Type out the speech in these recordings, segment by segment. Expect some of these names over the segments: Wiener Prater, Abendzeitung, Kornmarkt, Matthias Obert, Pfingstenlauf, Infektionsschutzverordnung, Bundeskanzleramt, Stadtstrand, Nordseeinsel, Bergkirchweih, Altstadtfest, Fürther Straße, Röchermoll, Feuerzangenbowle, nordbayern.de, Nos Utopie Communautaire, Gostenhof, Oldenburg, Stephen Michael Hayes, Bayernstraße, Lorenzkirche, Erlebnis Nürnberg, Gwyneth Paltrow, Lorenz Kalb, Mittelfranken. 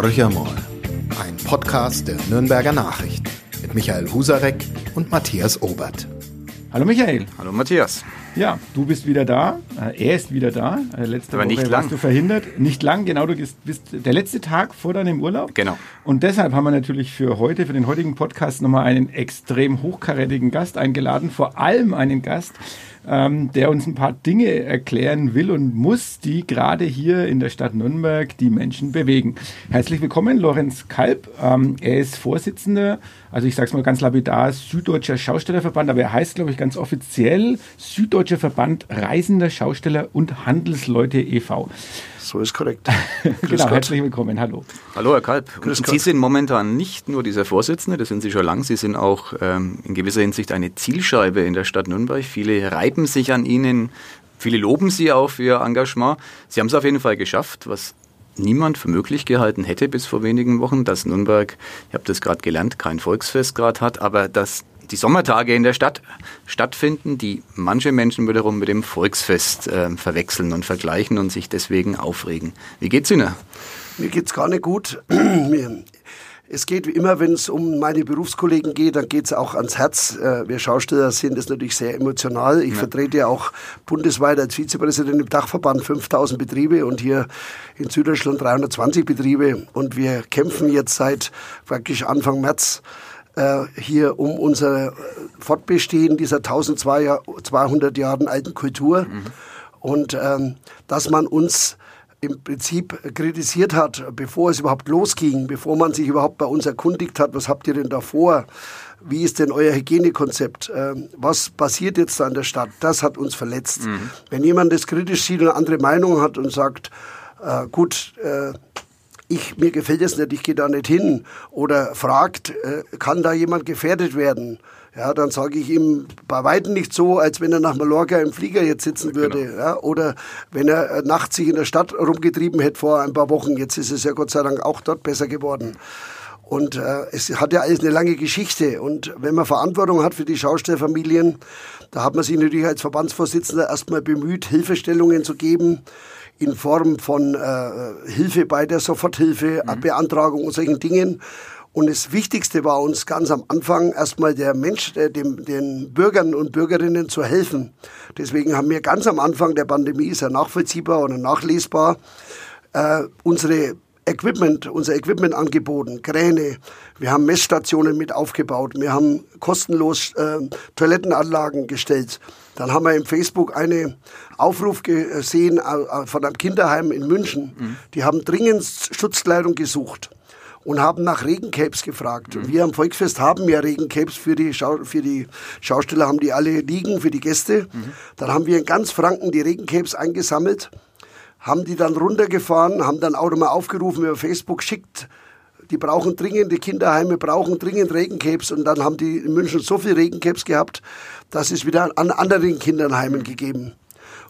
Röchermoll, ein Podcast der Nürnberger Nachrichten mit Michael Husarek und Matthias Obert. Hallo Michael. Hallo Matthias. Ja, du bist wieder da, er ist wieder da. Letzte Woche warst du verhindert. Nicht lang, genau, du bist der letzte Tag vor deinem Urlaub. Genau. Und deshalb haben wir natürlich für den heutigen Podcast nochmal einen extrem hochkarätigen Gast eingeladen. Vor allem einen Gast, der uns ein paar Dinge erklären will und muss, die gerade hier in der Stadt Nürnberg die Menschen bewegen. Herzlich willkommen, Lorenz Kalb. Er ist Vorsitzender, also ich sage es mal ganz lapidar, Süddeutscher Schaustellerverband, aber er heißt, glaube ich, ganz offiziell Süddeutscher Verband Reisender Schausteller und Handelsleute e.V. So ist korrekt. Genau, herzlich willkommen, hallo. Hallo, Herr Kalb. Und Sie sind momentan nicht nur dieser Vorsitzende, das sind Sie schon lang, Sie sind auch in gewisser Hinsicht eine Zielscheibe in der Stadt Nürnberg. Viele reiben sich an Ihnen, viele loben Sie auch für Ihr Engagement. Sie haben es auf jeden Fall geschafft, was niemand für möglich gehalten hätte bis vor wenigen Wochen, dass Nürnberg, ich habe das gerade gelernt, kein Volksfest gerade hat, aber dass die Sommertage in der Stadt stattfinden, die manche Menschen wiederum mit dem Volksfest verwechseln und vergleichen und sich deswegen aufregen. Wie geht's Ihnen? Mir geht's gar nicht gut. Es geht wie immer, wenn es um meine Berufskollegen geht, dann geht es auch ans Herz. Wir Schausteller sind das natürlich sehr emotional. Ich vertrete ja auch bundesweit als Vizepräsident im Dachverband 5000 Betriebe und hier in Süddeutschland 320 Betriebe. Und wir kämpfen jetzt seit praktisch Anfang März hier um unser Fortbestehen dieser 1200 Jahre alten Kultur. Und dass man uns im Prinzip kritisiert hat, bevor es überhaupt losging, bevor man sich überhaupt bei uns erkundigt hat, was habt ihr denn da vor? Wie ist denn euer Hygienekonzept? Was passiert jetzt da in der Stadt? Das hat uns verletzt. Wenn jemand das kritisch sieht und eine andere Meinung hat und sagt, mir gefällt es nicht, ich gehe da nicht hin, oder fragt, kann da jemand gefährdet werden? Ja, dann sage ich ihm bei weitem nicht so, als wenn er nach Mallorca im Flieger jetzt sitzen würde. Genau. Ja, oder wenn er nachts sich in der Stadt rumgetrieben hätte vor ein paar Wochen. Jetzt ist es ja Gott sei Dank auch dort besser geworden. Und es hat ja alles eine lange Geschichte. Und wenn man Verantwortung hat für die Schaustellerfamilien, da hat man sich natürlich als Verbandsvorsitzender erstmal bemüht, Hilfestellungen zu geben, in Form von Hilfe bei der Soforthilfe, Beantragung und solchen Dingen. Und das Wichtigste war uns ganz am Anfang erstmal den Bürgern und Bürgerinnen zu helfen. Deswegen haben wir ganz am Anfang der Pandemie, ist ja nachvollziehbar oder nachlesbar, unser Equipment angeboten, Kräne. Wir haben Messstationen mit aufgebaut. Wir haben kostenlos Toilettenanlagen gestellt. Dann haben wir im Facebook einen Aufruf gesehen von einem Kinderheim in München. Die haben dringend Schutzkleidung gesucht und haben nach Regencapes gefragt. Wir am Volksfest haben ja Regencapes für die Schausteller, haben die alle liegen, für die Gäste. Dann haben wir in ganz Franken die Regencapes eingesammelt, haben die dann runtergefahren, haben dann auch nochmal aufgerufen über Facebook, die Kinderheime brauchen dringend Regencapes. Und dann haben die in München so viel Regencapes gehabt, dass es wieder an anderen Kinderheimen gegeben.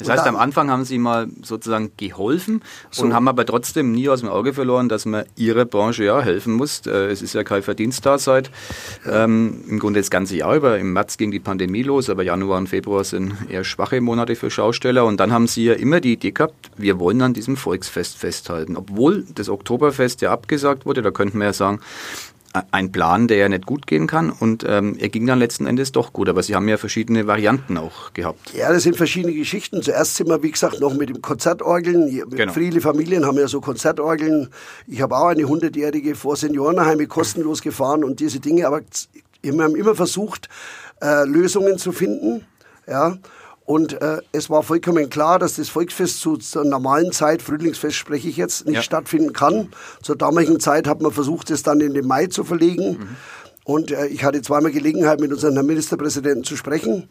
Das heißt, am Anfang haben Sie mal sozusagen geholfen und haben aber trotzdem nie aus dem Auge verloren, dass man Ihrer Branche ja helfen muss. Es ist ja kein Verdienst da seit im Grunde das ganze Jahr über. Im März ging die Pandemie los, aber Januar und Februar sind eher schwache Monate für Schausteller. Und dann haben Sie ja immer die Idee gehabt, wir wollen an diesem Volksfest festhalten. Obwohl das Oktoberfest ja abgesagt wurde, da könnten wir ja sagen, ein Plan, der ja nicht gut gehen kann, und er ging dann letzten Endes doch gut, aber Sie haben ja verschiedene Varianten auch gehabt. Ja, das sind verschiedene Geschichten. Zuerst sind wir, wie gesagt, noch mit dem Konzertorgeln. Genau. Viele Familien haben ja so Konzertorgeln. Ich habe auch eine 100-jährige vor Seniorenheime kostenlos gefahren und diese Dinge, aber wir haben immer versucht, Lösungen zu finden, ja. Und es war vollkommen klar, dass das Volksfest zur normalen Zeit, Frühlingsfest spreche ich jetzt, nicht stattfinden kann. Zur damaligen Zeit hat man versucht, es dann in den Mai zu verlegen. Und ich hatte zweimal Gelegenheit, mit unserem Herrn Ministerpräsidenten zu sprechen.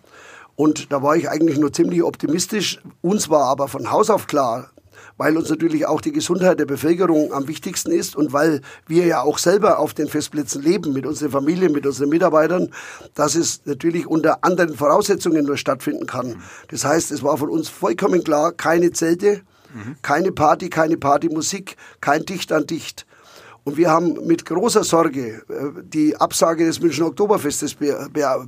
Und da war ich eigentlich nur ziemlich optimistisch. Uns war aber von Haus auf klar, weil uns natürlich auch die Gesundheit der Bevölkerung am wichtigsten ist und weil wir ja auch selber auf den Festplätzen leben, mit unseren Familien, mit unseren Mitarbeitern, dass es natürlich unter anderen Voraussetzungen nur stattfinden kann. Das heißt, es war von uns vollkommen klar, keine Zelte, keine Party, keine Partymusik, kein Dicht an Dicht. Und wir haben mit großer Sorge die Absage des Münchner Oktoberfestes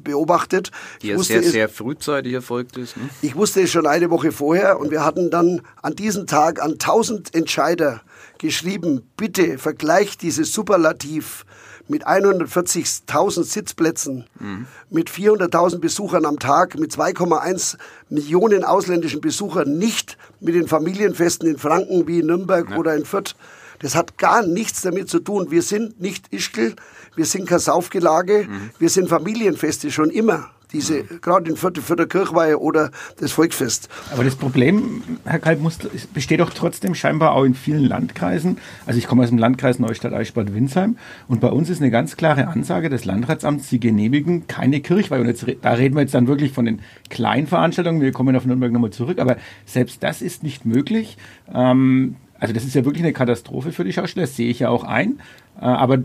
beobachtet. Die ja sehr, sehr frühzeitig erfolgt ist. Ne? Ich wusste es schon eine Woche vorher und wir hatten dann an diesem Tag an 1000 Entscheider geschrieben, bitte vergleicht dieses Superlativ mit 140.000 Sitzplätzen, mit 400.000 Besuchern am Tag, mit 2,1 Millionen ausländischen Besuchern, nicht mit den Familienfesten in Franken wie in Nürnberg oder in Fürth. Das hat gar nichts damit zu tun. Wir sind nicht Ischgl, wir sind kein Saufgelage, wir sind Familienfeste schon immer. Diese, gerade in Fürther Kirchweih oder das Volksfest. Aber das Problem, Herr Kalb, besteht doch trotzdem scheinbar auch in vielen Landkreisen. Also ich komme aus dem Landkreis Neustadt-Aischbad-Winsheim und bei uns ist eine ganz klare Ansage des Landratsamts, sie genehmigen keine Kirchweih. Und jetzt, da reden wir jetzt dann wirklich von den kleinen Veranstaltungen, wir kommen auf Nürnberg nochmal zurück, aber selbst das ist nicht möglich. Also das ist ja wirklich eine Katastrophe für die Schausteller, das sehe ich ja auch ein, aber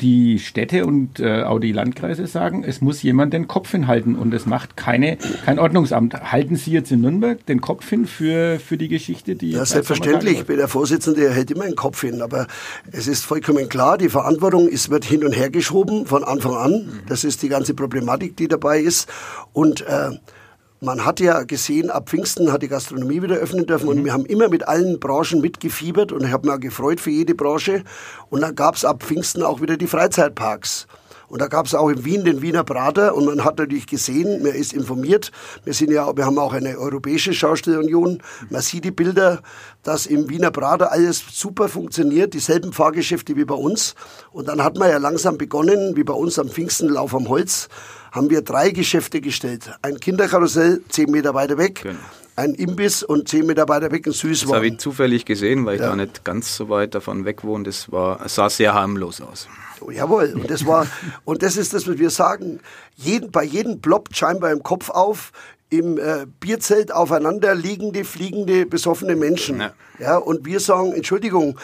die Städte und auch die Landkreise sagen, es muss jemand den Kopf hinhalten und es macht kein Ordnungsamt. Halten Sie jetzt in Nürnberg den Kopf hin für die Geschichte, die... Ja, selbstverständlich. Der Vorsitzende hält immer den Kopf hin, aber es ist vollkommen klar, die Verantwortung wird hin und her geschoben von Anfang an. Das ist die ganze Problematik, die dabei ist und... Man hat ja gesehen, ab Pfingsten hat die Gastronomie wieder öffnen dürfen und wir haben immer mit allen Branchen mitgefiebert und ich habe mich auch gefreut für jede Branche. Und dann gab es ab Pfingsten auch wieder die Freizeitparks. Und da gab es auch in Wien den Wiener Prater und man hat natürlich gesehen, man ist informiert. Wir haben auch eine europäische Schaustellerunion. Man sieht die Bilder, dass im Wiener Prater alles super funktioniert, dieselben Fahrgeschäfte wie bei uns. Und dann hat man ja langsam begonnen, wie bei uns am Pfingstenlauf am Holz, haben wir 3 Geschäfte gestellt. Ein Kinderkarussell, 10 Meter weiter weg. Genau. Ein Imbiss und 10 Meter weiter weg ein Süßwaren. Das habe ich zufällig gesehen, weil ich da nicht ganz so weit davon weg wohne. Es sah sehr harmlos aus. Oh, jawohl, und das ist das, was wir sagen. Bei jedem ploppt scheinbar im Kopf auf, im Bierzelt aufeinander liegende, fliegende, besoffene Menschen. Ja, und wir sagen, Entschuldigung,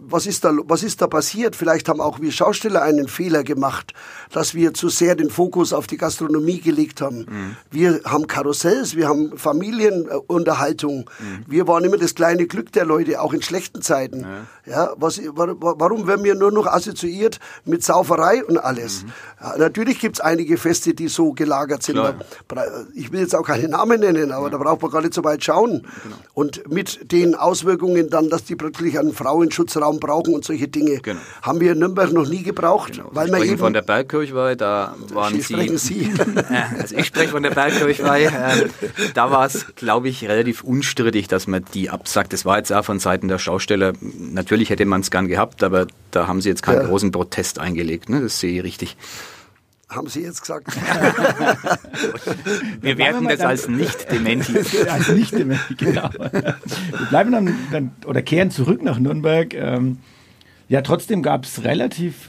was ist da passiert? Vielleicht haben auch wir Schausteller einen Fehler gemacht, dass wir zu sehr den Fokus auf die Gastronomie gelegt haben. Wir haben Karussells, wir haben Familienunterhaltung. Wir waren immer das kleine Glück der Leute, auch in schlechten Zeiten. Ja, warum werden wir nur noch assoziiert mit Sauferei und alles? Ja, natürlich gibt es einige Feste, die so gelagert sind. Klar. Ich will jetzt auch keine Namen nennen, aber da braucht man gar nicht so weit schauen. Genau. Und mit den Auswirkungen dann, dass die plötzlich einen Frauenschutzraum brauchen und solche Dinge, haben wir in Nürnberg noch nie gebraucht. Genau. Weil man eben von der Bergkirchweih, da waren Sie. Also ich spreche von der Bergkirchweih. Da war es, glaube ich, relativ unstrittig, dass man die absagt. Das war jetzt auch von Seiten der Schausteller. Natürlich hätte man es gern gehabt, aber da haben Sie jetzt keinen großen Protest eingelegt. Ne? Das sehe ich richtig. Haben Sie jetzt gesagt? Wir werten das als Nicht-Dementi. Als Nicht-Dementi, genau. Wir bleiben dann oder kehren zurück nach Nürnberg. Ja, trotzdem gab es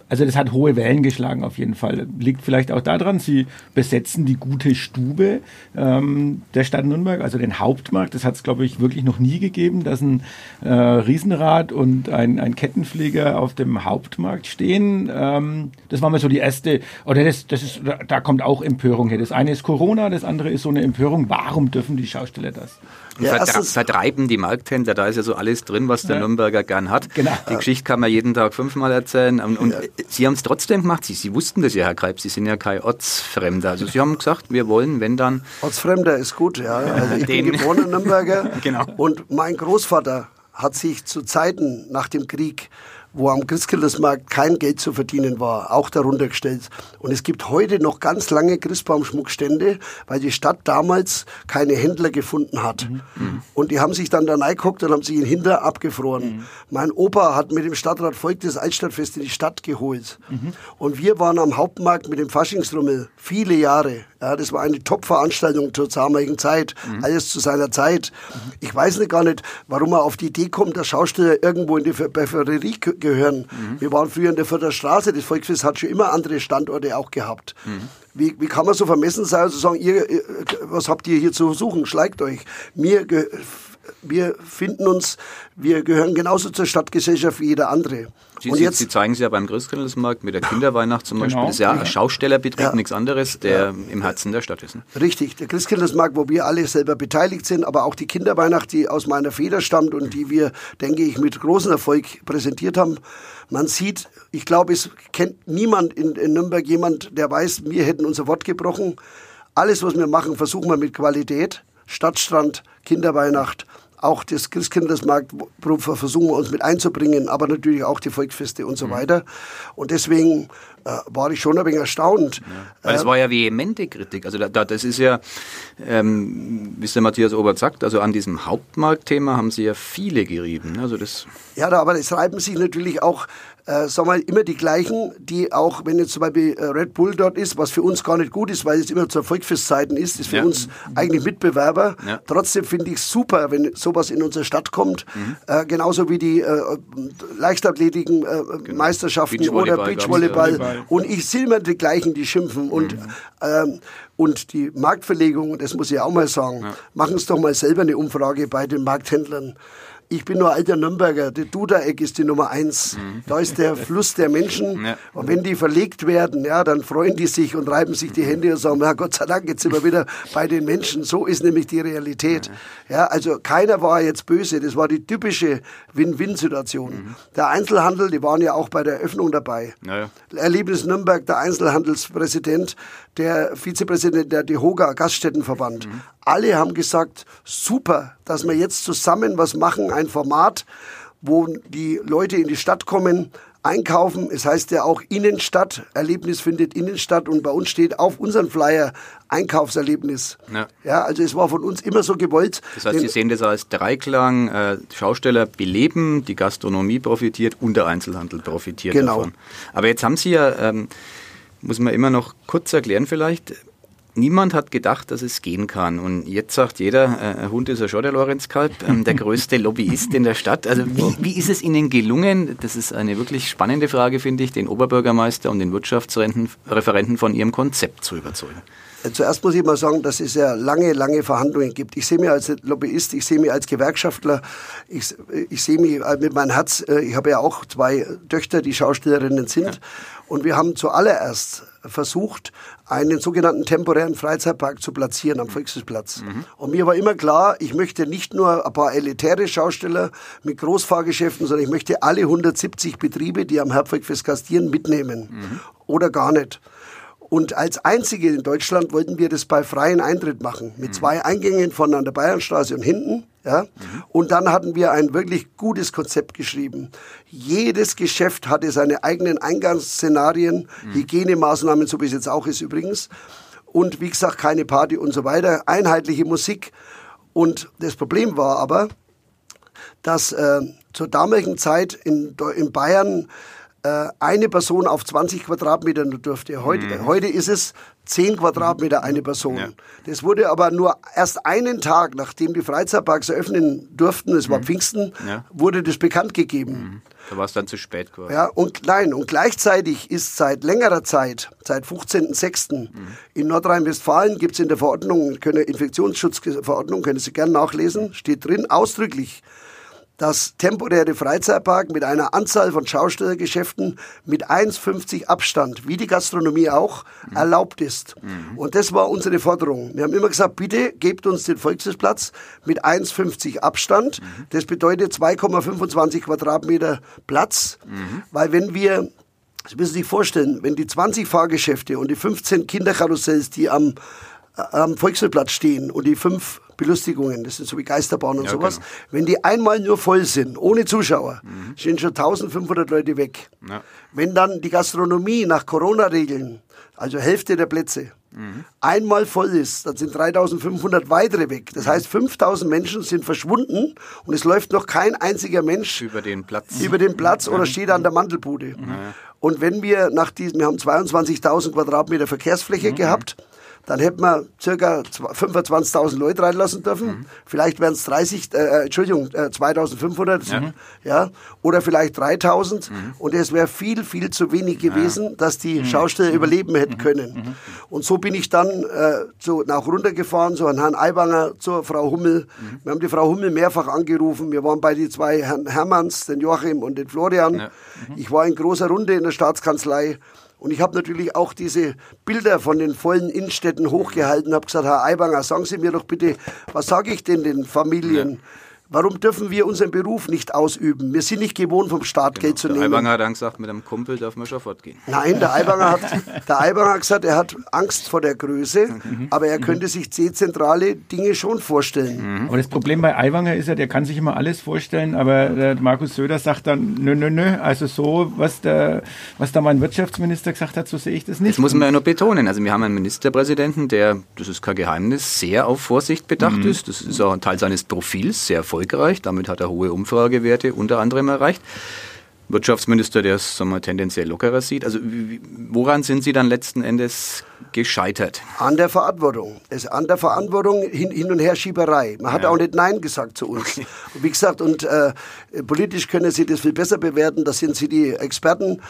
das hat hohe Wellen geschlagen auf jeden Fall. Liegt vielleicht auch daran, Sie besetzen die gute Stube der Stadt Nürnberg, also den Hauptmarkt. Das hat es, glaube ich, wirklich noch nie gegeben, dass ein Riesenrad und ein Kettenflieger auf dem Hauptmarkt stehen. Das war mal so die erste, oder da kommt auch Empörung her. Das eine ist Corona, das andere ist so eine Empörung. Warum dürfen die Schausteller das? Vertreiben die Markthändler, da ist ja so alles drin, was der Nürnberger gern hat. Genau. Die Geschichte kann man jeden Tag 5-mal erzählen. Und Sie haben es trotzdem gemacht. Sie wussten das ja, Herr Kalb. Sie sind ja kein Ortsfremder. Also Sie haben gesagt, wir wollen, wenn dann... Ortsfremder ist gut, ja. Also ich bin geborener Nürnberger. Genau. Und mein Großvater hat sich zu Zeiten nach dem Krieg, wo am Christkindlesmarkt kein Geld zu verdienen war, auch darunter gestellt. Und es gibt heute noch ganz lange Christbaumschmuckstände, weil die Stadt damals keine Händler gefunden hat. Und die haben sich dann da reingeguckt und haben sich in Hinter abgefroren. Mein Opa hat mit dem Stadtrat Volk das Altstadtfest in die Stadt geholt. Und wir waren am Hauptmarkt mit dem Faschingsrummel viele Jahre. Ja, das war eine Top-Veranstaltung zur damaligen Zeit. Alles zu seiner Zeit. Ich weiß nicht gar nicht, warum er auf die Idee kommt, der Schausteller irgendwo in die Peripherie gehören. Wir waren früher in der Fürther Straße. Das Volksfest hat schon immer andere Standorte auch gehabt. Wie kann man so vermessen sein, also sagen, was habt ihr hier zu suchen? Schleigt euch. Mir Wir finden uns, wir gehören genauso zur Stadtgesellschaft wie jeder andere. Sie zeigen es ja beim Christkindlesmarkt mit der Kinderweihnacht zum Beispiel. Das ist ja ein Schaustellerbetrieb, nichts anderes, der im Herzen der Stadt ist. Ne? Richtig, der Christkindlesmarkt, wo wir alle selber beteiligt sind, aber auch die Kinderweihnacht, die aus meiner Feder stammt und die wir, denke ich, mit großem Erfolg präsentiert haben. Man sieht, ich glaube, es kennt niemand in Nürnberg jemand, der weiß, wir hätten unser Wort gebrochen. Alles, was wir machen, versuchen wir mit Qualität. Stadtstrand, Kinderweihnacht, auch das Christkindlesmarkt versuchen wir uns mit einzubringen, aber natürlich auch die Volksfeste und so weiter. Und deswegen war ich schon ein wenig erstaunt. Ja. Weil es war ja vehemente Kritik. Also das ist ja, wie es der Matthias Obert sagt, also an diesem Hauptmarktthema haben sie ja viele gerieben. Also das aber es reiben sich natürlich auch immer die gleichen, die auch, wenn jetzt zum Beispiel Red Bull dort ist, was für uns gar nicht gut ist, weil es immer zur Volksfestzeiten ist für uns eigentlich Mitbewerber. Ja. Trotzdem finde ich es super, wenn sowas in unsere Stadt kommt. Mhm. Genauso wie die Leichtathletiken Meisterschaften oder Beachvolleyball. Und ich sehe immer die gleichen, die schimpfen. Und die Marktverlegung, das muss ich auch mal sagen, machen es doch mal selber eine Umfrage bei den Markthändlern. Ich bin nur alter Nürnberger, der Duda-Eck ist die Nummer 1. Da ist der Fluss der Menschen. Ja. Und wenn die verlegt werden, dann freuen die sich und reiben sich die Hände und sagen, na Gott sei Dank, jetzt sind wir wieder bei den Menschen. So ist nämlich die Realität. Ja, also keiner war jetzt böse. Das war die typische Win-Win-Situation. Der Einzelhandel, die waren ja auch bei der Eröffnung dabei. Erlebnis Nürnberg, der Einzelhandelspräsident, der Vizepräsident der DEHOGA, Gaststättenverband. Alle haben gesagt, super, dass wir jetzt zusammen was machen, ein Format, wo die Leute in die Stadt kommen, einkaufen. Es heißt ja auch Innenstadt, Erlebnis findet Innenstadt und bei uns steht auf unserem Flyer Einkaufserlebnis. Ja, also es war von uns immer so gewollt. Das heißt, Sie sehen das als Dreiklang, Schausteller beleben, die Gastronomie profitiert und der Einzelhandel profitiert davon. Aber jetzt haben Sie ja, muss man immer noch kurz erklären vielleicht, niemand hat gedacht, dass es gehen kann. Und jetzt sagt jeder, Hund ist ja schon der Lorenz Kalb, der größte Lobbyist in der Stadt. Also wie ist es Ihnen gelungen? Das ist eine wirklich spannende Frage, finde ich, den Oberbürgermeister und den Wirtschaftsreferenten von Ihrem Konzept zu überzeugen. Zuerst muss ich mal sagen, dass es ja lange, lange Verhandlungen gibt. Ich sehe mich als Lobbyist, ich sehe mich als Gewerkschaftler, ich sehe mich mit meinem Herz. Ich habe ja auch 2 Töchter, die Schaustellerinnen sind. Ja. Und wir haben zuallererst versucht, einen sogenannten temporären Freizeitpark zu platzieren am Volksfestplatz. Und mir war immer klar, ich möchte nicht nur ein paar elitäre Schausteller mit Großfahrgeschäften, sondern ich möchte alle 170 Betriebe, die am Herbstvolksfest gastieren, mitnehmen. Oder gar nicht. Und als einzige in Deutschland wollten wir das bei freiem Eintritt machen. Mit 2 Eingängen von an der Bayernstraße und hinten. Und dann hatten wir ein wirklich gutes Konzept geschrieben. Jedes Geschäft hatte seine eigenen Eingangsszenarien, Hygienemaßnahmen, so wie es jetzt auch ist übrigens. Und wie gesagt, keine Party und so weiter. Einheitliche Musik. Und das Problem war aber, dass zur damaligen Zeit in Bayern eine Person auf 20 Quadratmeter nur durfte. Heute ist es 10 Quadratmeter eine Person. Ja. Das wurde aber nur erst einen Tag, nachdem die Freizeitparks eröffnen durften, es war Pfingsten, wurde das bekannt gegeben. Da war es dann zu spät geworden. Ja, und gleichzeitig ist seit längerer Zeit, seit 15.06. in Nordrhein-Westfalen gibt es in der Verordnung, Infektionsschutzverordnung, können Sie gerne nachlesen, steht drin ausdrücklich, dass temporäre Freizeitpark mit einer Anzahl von Schaustellergeschäften mit 1,50 Abstand, wie die Gastronomie auch, erlaubt ist. Und das war unsere Forderung. Wir haben immer gesagt, bitte gebt uns den Volksfestplatz mit 1,50 Abstand. Das bedeutet 2,25 Quadratmeter Platz, weil wenn wir... Sie müssen sich vorstellen, wenn die 20 Fahrgeschäfte und die 15 Kinderkarussells, die am Volksfestplatz stehen und die 5 Belustigungen, das sind so wie Geisterbahnen und sowas, genau. Wenn die einmal nur voll sind, ohne Zuschauer, sind schon 1500 Leute weg. Ja. Wenn dann die Gastronomie nach Corona-Regeln, also Hälfte der Plätze, einmal voll ist, dann sind 3500 weitere weg. Das heißt, 5000 Menschen sind verschwunden und es läuft noch kein einziger Mensch über den Platz oder steht an der Mandelbude. Und wenn wir wir haben 22.000 Quadratmeter Verkehrsfläche gehabt, dann hätten wir ca. 25.000 Leute reinlassen dürfen. Mhm. Vielleicht wären es 2.500 ja, oder vielleicht 3.000. Mhm. Und es wäre viel, viel zu wenig gewesen, dass die Schausteller überleben hätten können. Mhm. Und so bin ich dann nach runtergefahren, so an Herrn Aiwanger, zur Frau Hummel. Mhm. Wir haben die Frau Hummel mehrfach angerufen. Wir waren bei den zwei Herrn Hermanns, den Joachim und den Florian. Ja. Mhm. Ich war in großer Runde in der Staatskanzlei. Und ich habe natürlich auch diese Bilder von den vollen Innenstädten hochgehalten, habe gesagt, Herr Aiwanger, sagen Sie mir doch bitte, was sage ich denn den Familien? Ja. Warum dürfen wir unseren Beruf nicht ausüben? Wir sind nicht gewohnt, vom Staat Geld zu nehmen. Der Aiwanger hat Angst gesagt, mit einem Kumpel darf man schon fortgehen. Nein, der Aiwanger hat gesagt, er hat Angst vor der Größe, aber er könnte sich dezentrale Dinge schon vorstellen. Aber das Problem bei Aiwanger ist ja, der kann sich immer alles vorstellen, aber der Markus Söder sagt dann, nö, also so, was da mein Wirtschaftsminister gesagt hat, so sehe ich das nicht. Das muss man ja nur betonen. Also wir haben einen Ministerpräsidenten, der, das ist kein Geheimnis, sehr auf Vorsicht bedacht ist. Das ist auch ein Teil seines Profils, sehr voll. Damit hat er hohe Umfragewerte unter anderem erreicht. Wirtschaftsminister, der es tendenziell lockerer sieht. Also woran sind Sie dann letzten Endes gescheitert? An der Verantwortung. Es ist an der Verantwortung, hin und her Schieberei. Man hat auch nicht Nein gesagt zu uns. Okay. Und wie gesagt, und politisch können Sie das viel besser bewerten. Das sind Sie die Experten.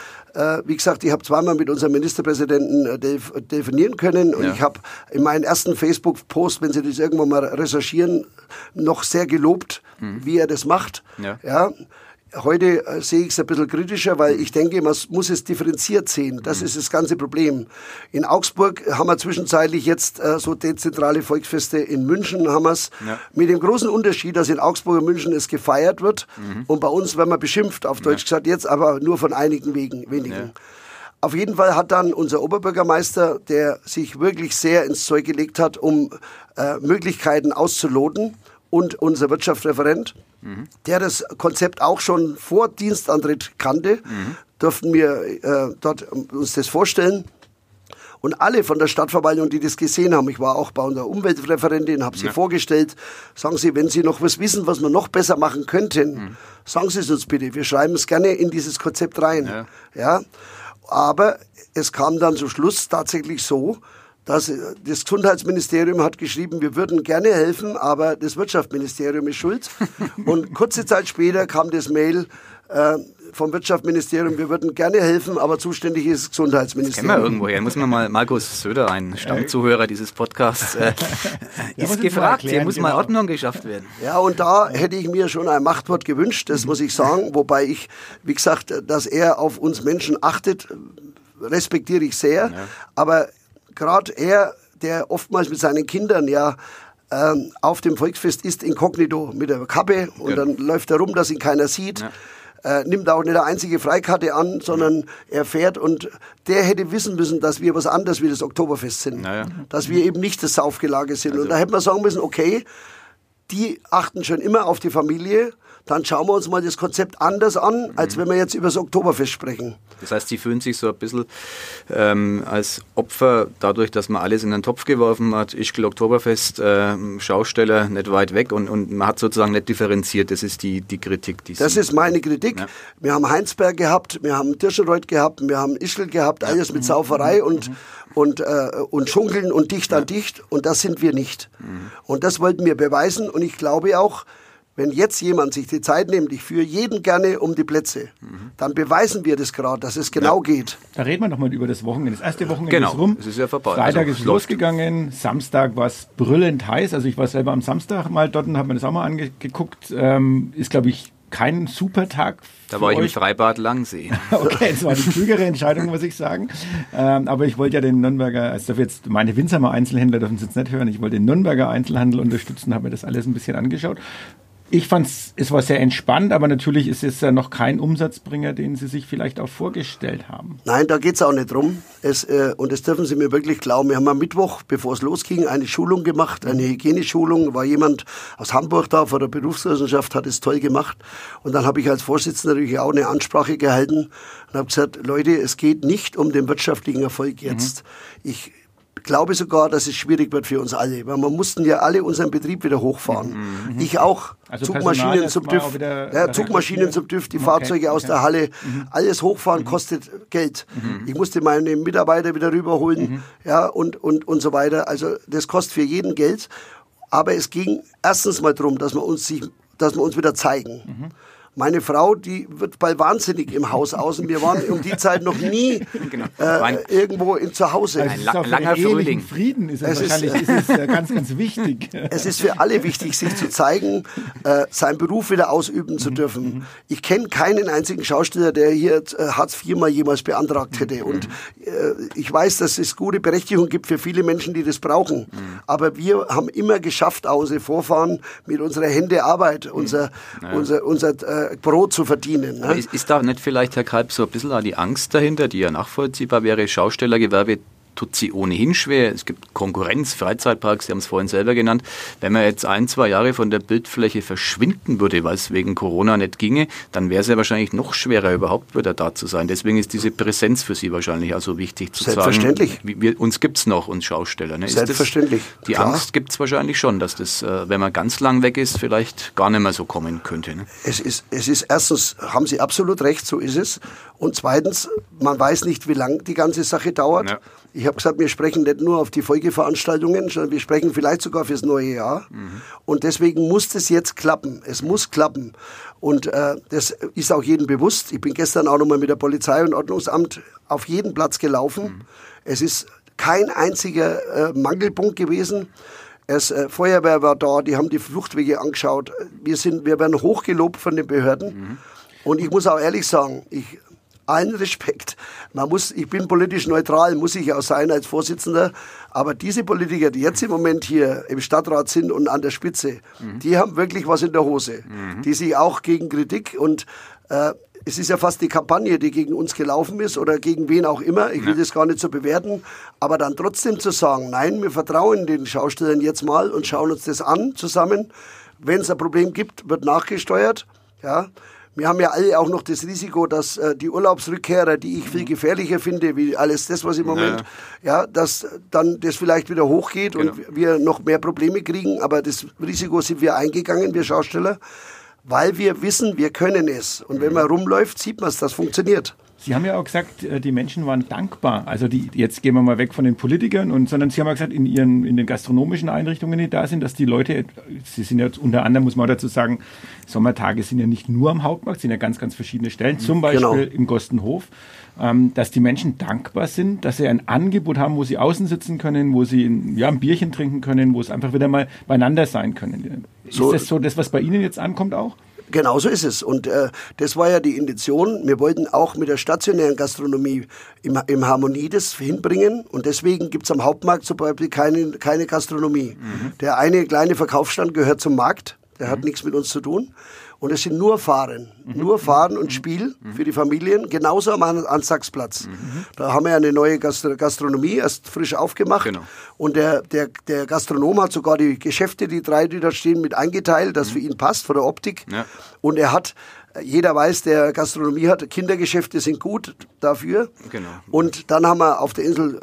Wie gesagt, ich habe zweimal mit unserem Ministerpräsidenten telefonieren können. Und ich habe in meinem ersten Facebook-Post, wenn Sie das irgendwann mal recherchieren, noch sehr gelobt, wie er das macht. Ja. Heute sehe ich es ein bisschen kritischer, weil ich denke, man muss es differenziert sehen. Das ist das ganze Problem. In Augsburg haben wir zwischenzeitlich jetzt so dezentrale Volksfeste. In München haben wir es. Ja. Mit dem großen Unterschied, dass in Augsburg und München es gefeiert wird. Und bei uns werden wir beschimpft, auf Deutsch gesagt, jetzt aber nur von wenigen. Ja. Auf jeden Fall hat dann unser Oberbürgermeister, der sich wirklich sehr ins Zeug gelegt hat, um Möglichkeiten auszuloten, und unser Wirtschaftsreferent, der das Konzept auch schon vor Dienstantritt kannte, durften wir dort uns das vorstellen. Und alle von der Stadtverwaltung, die das gesehen haben, ich war auch bei unserer Umweltreferentin, habe sie vorgestellt, sagen Sie, wenn Sie noch was wissen, was wir noch besser machen könnten, sagen Sie es uns bitte, wir schreiben es gerne in dieses Konzept rein. Ja? Aber es kam dann zum Schluss tatsächlich so, das Gesundheitsministerium hat geschrieben, wir würden gerne helfen, aber das Wirtschaftsministerium ist schuld. Und kurze Zeit später kam das Mail vom Wirtschaftsministerium, wir würden gerne helfen, aber zuständig ist das Gesundheitsministerium. Das kennen wir irgendwo her. Muss man mal Markus Söder, ein Stammzuhörer dieses Podcasts, ist gefragt. Hier muss mal Ordnung geschafft werden. Ja, und da hätte ich mir schon ein Machtwort gewünscht, das muss ich sagen. Wobei ich, wie gesagt, dass er auf uns Menschen achtet, respektiere ich sehr. Ja. Aber gerade er, der oftmals mit seinen Kindern auf dem Volksfest ist, inkognito mit der Kappe und dann läuft er rum, dass ihn keiner sieht, nimmt auch nicht eine einzige Freikarte an, sondern er fährt und der hätte wissen müssen, dass wir was anderes wie das Oktoberfest sind, dass wir eben nicht das Saufgelage sind. Also. Und da hätte man sagen müssen, okay, die achten schon immer auf die Familie, dann schauen wir uns mal das Konzept anders an, als wenn wir jetzt über das Oktoberfest sprechen. Das heißt, Sie fühlen sich so ein bisschen als Opfer, dadurch, dass man alles in den Topf geworfen hat. Ischgl, Oktoberfest, Schausteller, nicht weit weg und man hat sozusagen nicht differenziert. Das ist die Kritik. Das ist meine Kritik. Ja. Wir haben Heinsberg gehabt, wir haben Tirschenreuth gehabt, wir haben Ischgl gehabt, alles mit Sauferei und Schunkeln und dicht an dicht und das sind wir nicht. Und das wollten wir beweisen und ich glaube auch, wenn jetzt jemand sich die Zeit nimmt, ich führe jeden gerne um die Plätze, dann beweisen wir das gerade, dass es genau geht. Da reden wir nochmal über das Wochenende. Das erste Wochenende ist rum. Es ist ja vorbei. Freitag ist losgegangen, Samstag war es brüllend heiß. Also ich war selber am Samstag mal dort und habe mir das auch mal angeguckt. Ist, glaube ich, kein super Tag. Da war ich im Freibad Langsee. Okay, das war die klügere Entscheidung, muss ich sagen. Aber ich wollte ja den Nürnberger, meine Winzheimer Einzelhändler dürfen es jetzt nicht hören, ich wollte den Nürnberger Einzelhandel unterstützen, habe mir das alles ein bisschen angeschaut. Ich fand es war sehr entspannt, aber natürlich ist es ja noch kein Umsatzbringer, den Sie sich vielleicht auch vorgestellt haben. Nein, da geht es auch nicht drum. Und das dürfen Sie mir wirklich glauben. Wir haben am Mittwoch, bevor es losging, eine Schulung gemacht, eine Hygieneschulung. War jemand aus Hamburg da, von der Berufsgenossenschaft, hat es toll gemacht. Und dann habe ich als Vorsitzender natürlich auch eine Ansprache gehalten und habe gesagt, Leute, es geht nicht um den wirtschaftlichen Erfolg jetzt. Ich Ich glaube sogar, dass es schwierig wird für uns alle, weil wir mussten ja alle unseren Betrieb wieder hochfahren. Mhm. Ich auch. Also Zugmaschinen zum TÜV, die Fahrzeuge aus der Halle. Mhm. Alles hochfahren kostet Geld. Mhm. Ich musste meine Mitarbeiter wieder rüberholen und so weiter. Also das kostet für jeden Geld. Aber es ging erstens mal darum, dass wir uns wieder zeigen. Mhm. Meine Frau, die wird bald wahnsinnig im Haus außen. Wir waren um die Zeit noch nie irgendwo zu Hause. Also ein langer Frühling. Frieden ist es wahrscheinlich ist ganz, ganz wichtig. Es ist für alle wichtig, sich zu zeigen, seinen Beruf wieder ausüben zu dürfen. Ich kenne keinen einzigen Schausteller, der hier Hartz IV mal jemals beantragt hätte. Und ich weiß, dass es gute Berechtigung gibt für viele Menschen, die das brauchen. Aber wir haben immer geschafft, außer Vorfahren, mit unserer Hände Arbeit, Brot zu verdienen. Ne? Ist da nicht vielleicht, Herr Kalb, so ein bisschen die Angst dahinter, die ja nachvollziehbar wäre? Schaustellergewerbe tut sie ohnehin schwer. Es gibt Konkurrenz, Freizeitparks, Sie haben es vorhin selber genannt. Wenn man jetzt 1-2 Jahre von der Bildfläche verschwinden würde, weil es wegen Corona nicht ginge, dann wäre es ja wahrscheinlich noch schwerer, überhaupt wieder da zu sein. Deswegen ist diese Präsenz für Sie wahrscheinlich auch so wichtig zu sagen. Selbstverständlich. Uns gibt es noch, uns Schausteller. Ne? Selbstverständlich. Die Angst gibt es wahrscheinlich schon, dass das, wenn man ganz lang weg ist, vielleicht gar nicht mehr so kommen könnte. Ne? Es ist erstens, haben Sie absolut recht, so ist es. Und zweitens, man weiß nicht, wie lange die ganze Sache dauert. Ja. Ich habe gesagt, wir sprechen nicht nur auf die Folgeveranstaltungen, sondern wir sprechen vielleicht sogar fürs neue Jahr. Mhm. Und deswegen muss das jetzt klappen. Es muss klappen. Und das ist auch jedem bewusst. Ich bin gestern auch nochmal mit der Polizei und Ordnungsamt auf jeden Platz gelaufen. Mhm. Es ist kein einziger Mangelpunkt gewesen. Feuerwehr war da, die haben die Fluchtwege angeschaut. Wir werden hochgelobt von den Behörden. Mhm. Und ich muss auch ehrlich sagen, allen Respekt. Ich bin politisch neutral, muss ich auch sein als Vorsitzender. Aber diese Politiker, die jetzt im Moment hier im Stadtrat sind und an der Spitze, die haben wirklich was in der Hose. Mhm. Die sich auch gegen Kritik und es ist ja fast die Kampagne, die gegen uns gelaufen ist oder gegen wen auch immer. Ich will das gar nicht so bewerten. Aber dann trotzdem zu sagen, nein, wir vertrauen den Schaustellern jetzt mal und schauen uns das an zusammen. Wenn es ein Problem gibt, wird nachgesteuert. Ja. Wir haben ja alle auch noch das Risiko, dass die Urlaubsrückkehrer, die ich viel gefährlicher finde, wie alles das, was im Moment, dass dann das vielleicht wieder hochgeht und wir noch mehr Probleme kriegen. Aber das Risiko sind wir eingegangen, wir Schausteller, weil wir wissen, wir können es. Und wenn man rumläuft, sieht man es, das funktioniert. Sie haben ja auch gesagt, die Menschen waren dankbar. Also jetzt gehen wir mal weg von den Politikern, sondern Sie haben ja gesagt, in den gastronomischen Einrichtungen, die da sind, dass die Leute, sie sind ja unter anderem, muss man dazu sagen, Sommertage sind ja nicht nur am Hauptmarkt, sind ja ganz, ganz verschiedene Stellen, zum Beispiel im Gostenhof, dass die Menschen dankbar sind, dass sie ein Angebot haben, wo sie außen sitzen können, wo sie ein Bierchen trinken können, wo es einfach wieder mal beieinander sein können. So. Ist das so das, was bei Ihnen jetzt ankommt auch? Genau so ist es. Und das war ja die Intention. Wir wollten auch mit der stationären Gastronomie im Harmonie das hinbringen. Und deswegen gibt es am Hauptmarkt zum Beispiel keine Gastronomie. Mhm. Der eine kleine Verkaufsstand gehört zum Markt. Der hat nichts mit uns zu tun. Und es sind nur Fahren. Nur Fahren und Spiel für die Familien. Genauso am Ansachsplatz. Da haben wir eine neue Gastronomie erst frisch aufgemacht. Genau. Und der Gastronom hat sogar die Geschäfte, die drei, die da stehen, mit eingeteilt, dass für ihn passt, von der Optik. Ja. Und jeder weiß, der Gastronomie hat, Kindergeschäfte sind gut dafür. Genau. Und dann haben wir auf der Insel